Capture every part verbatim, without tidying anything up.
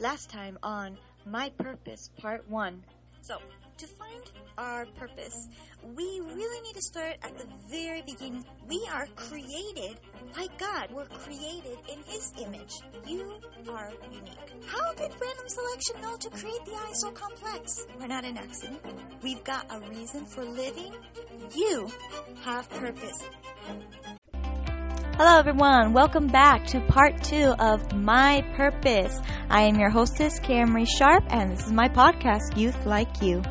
last time on My Purpose Part one. So, to find our purpose, we really need to start at the very beginning. We are created by God. We're created in His image. You are unique. How did random selection know to create the eye so complex? We're not an accident. We've got a reason for living. You have purpose. Hello everyone, welcome back to part two of My Purpose. I am your hostess, Kamri Sharp, and this is my podcast, Youth Like You.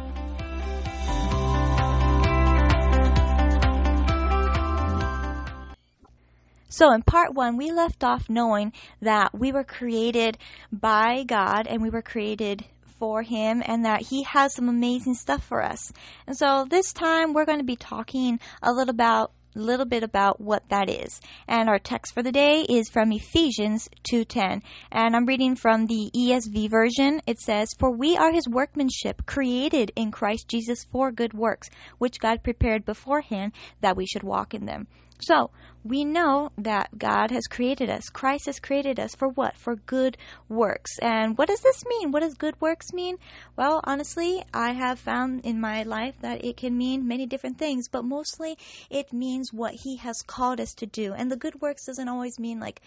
So in part one, we left off knowing that we were created by God and we were created for Him, and that He has some amazing stuff for us. And so this time we're going to be talking a little about little bit about what that is. And our text for the day is from Ephesians two ten. And I'm reading from the E S V version. It says, "For we are His workmanship, created in Christ Jesus for good works, which God prepared beforehand that we should walk in them." So, we know that God has created us. Christ has created us for what? For good works. And what does this mean? What does good works mean? Well, honestly, I have found in my life that it can mean many different things, but mostly it means what He has called us to do. And the good works doesn't always mean like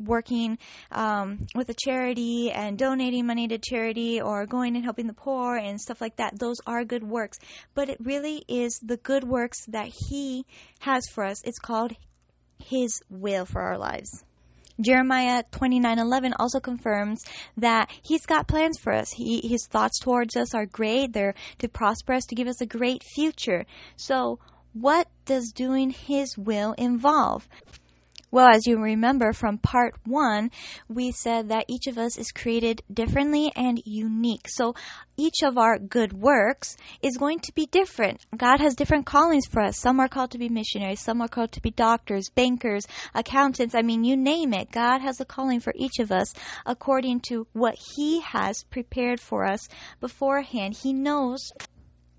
working um, with a charity and donating money to charity or going and helping the poor and stuff like that. Those are good works. But it really is the good works that He has for us. It's called His will for our lives. Jeremiah twenty-nine eleven also confirms that He's got plans for us. He, his thoughts towards us are great. They're to prosper us, to give us a great future. So what does doing His will involve? Well, as you remember from part one, we said that each of us is created differently and unique. So each of our good works is going to be different. God has different callings for us. Some are called to be missionaries. Some are called to be doctors, bankers, accountants. I mean, you name it. God has a calling for each of us according to what He has prepared for us beforehand. He knows.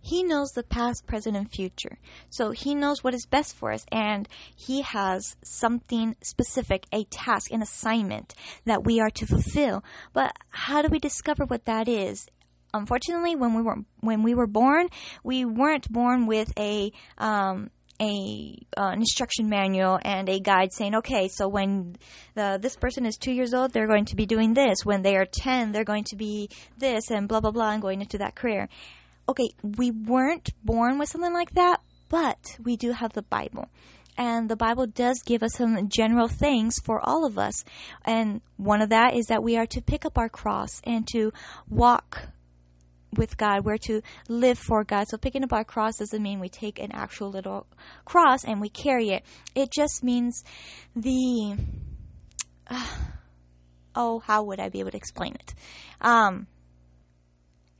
He knows the past, present, and future. So He knows what is best for us, and He has something specific, a task, an assignment that we are to fulfill. But how do we discover what that is? Unfortunately, when we were when we were born, we weren't born with a um, a uh, an instruction manual and a guide saying, okay, so when the, this person is two years old, they're going to be doing this. When they are ten, they're going to be this, and blah blah blah, and going into that career. Okay, we weren't born with something like that, but we do have the Bible. And the Bible does give us some general things for all of us. And one of that is that we are to pick up our cross and to walk with God. We're to live for God. So picking up our cross doesn't mean we take an actual little cross and we carry it. It just means the... Uh, oh, how would I be able to explain it? Um...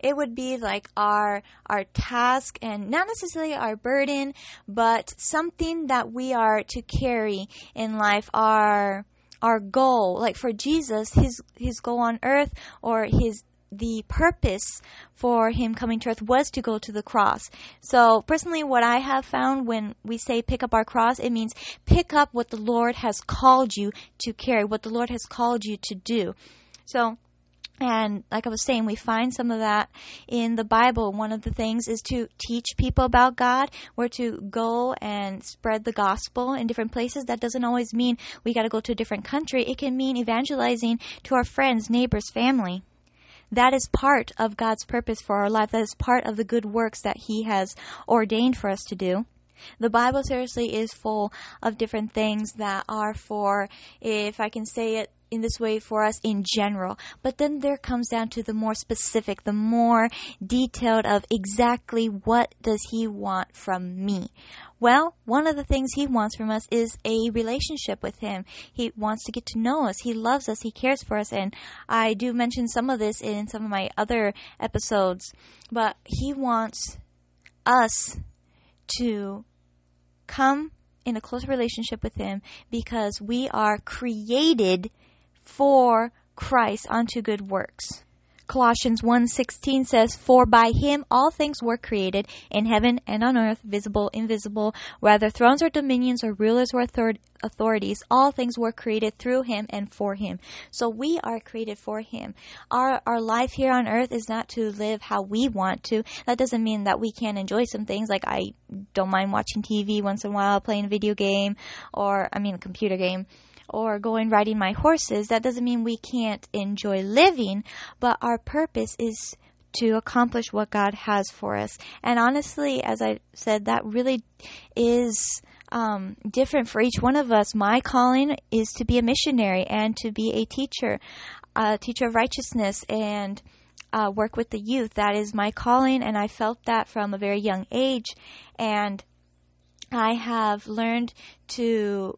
It would be like our our task, and not necessarily our burden, but something that we are to carry in life, our our goal. Like for Jesus, his his goal on earth, or his the purpose for Him coming to earth was to go to the cross. So personally, what I have found when we say pick up our cross, it means pick up what the Lord has called you to carry, what the Lord has called you to do. So, and like I was saying, we find some of that in the Bible. One of the things is to teach people about God. We're to go and spread the gospel in different places. That doesn't always mean we got to go to a different country. It can mean evangelizing to our friends, neighbors, family. That is part of God's purpose for our life. That is part of the good works that He has ordained for us to do. The Bible seriously is full of different things that are for, if I can say it in this way, for us in general. But then there comes down to the more specific, the more detailed of exactly what does He want from me. Well, one of the things He wants from us is a relationship with Him. He wants to get to know us. He loves us. He cares for us. And I do mention some of this in some of my other episodes. But He wants us to come in a close relationship with Him because we are created for Christ unto good works. Colossians one sixteen says, "For by him all things were created, in heaven and on earth, visible, invisible, whether thrones or dominions or rulers or authorities, all things were created through him and for him." So we are created for him. Our our life here on earth is not to live how we want to. That doesn't mean that we can't enjoy some things. Like, I don't mind watching T V once in a while, playing a video game, or, I mean, a computer game, or going riding my horses. That doesn't mean we can't enjoy living, but our purpose is to accomplish what God has for us. And honestly, as I said, that really is um, different for each one of us. My calling is to be a missionary and to be a teacher, a teacher of righteousness, and uh, work with the youth. That is my calling, and I felt that from a very young age. And I have learned to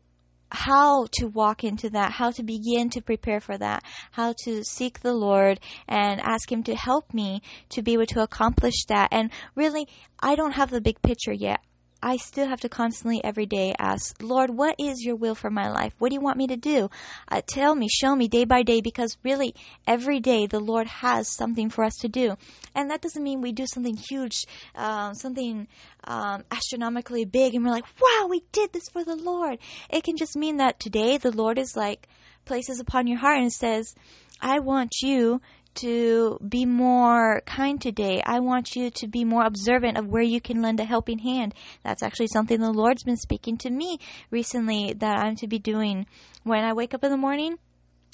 how to walk into that, how to begin to prepare for that, how to seek the Lord and ask him to help me to be able to accomplish that. And really, I don't have the big picture yet. I still have to constantly every day ask, Lord, what is your will for my life? What do you want me to do? Uh, tell me, show me day by day, because really every day the Lord has something for us to do. And that doesn't mean we do something huge, um, something um, astronomically big, and we're like, wow, we did this for the Lord. It can just mean that today the Lord is like, places upon your heart and says, I want you to be more kind today. I want you to be more observant of where you can lend a helping hand. That's actually something the Lord's been speaking to me recently that I'm to be doing. When I wake up in the morning,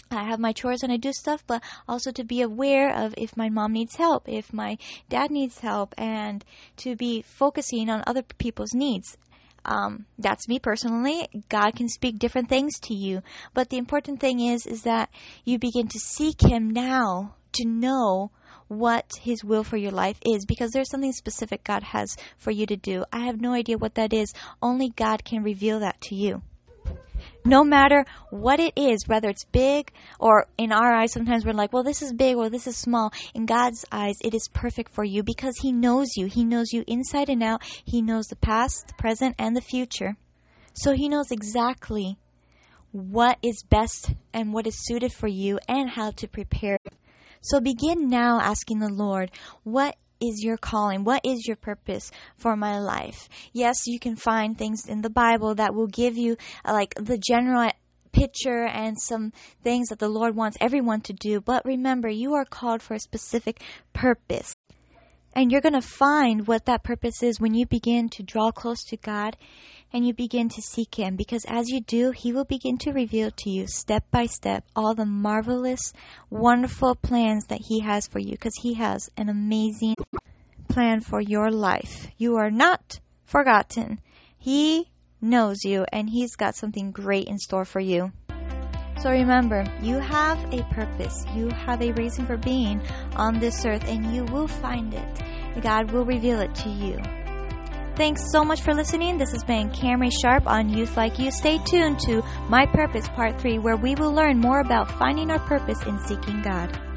I have my chores and I do stuff, but also to be aware of if my mom needs help, if my dad needs help, and to be focusing on other people's needs. Um, that's me personally. God can speak different things to you, but the important thing is, is that you begin to seek him now, to know what his will for your life is, because there's something specific God has for you to do. I have no idea what that is. Only God can reveal that to you. No matter what it is, whether it's big or in our eyes, sometimes we're like, well, this is big or this is small. In God's eyes, it is perfect for you because he knows you. He knows you inside and out. He knows the past, the present, and the future. So he knows exactly what is best and what is suited for you and how to prepare. So begin now asking the Lord, what is your calling? What is your purpose for my life? Yes, you can find things in the Bible that will give you like the general picture and some things that the Lord wants everyone to do. But remember, you are called for a specific purpose. And you're going to find what that purpose is when you begin to draw close to God and you begin to seek him. Because as you do, he will begin to reveal to you step by step all the marvelous, wonderful plans that he has for you. Because he has an amazing plan for your life. You are not forgotten. He knows you and he's got something great in store for you. So remember, you have a purpose, you have a reason for being on this earth, and you will find it. God will reveal it to you. Thanks so much for listening. This has been Kamri Sharp on Youth Like You. Stay tuned to My Purpose Part three, where we will learn more about finding our purpose in seeking God.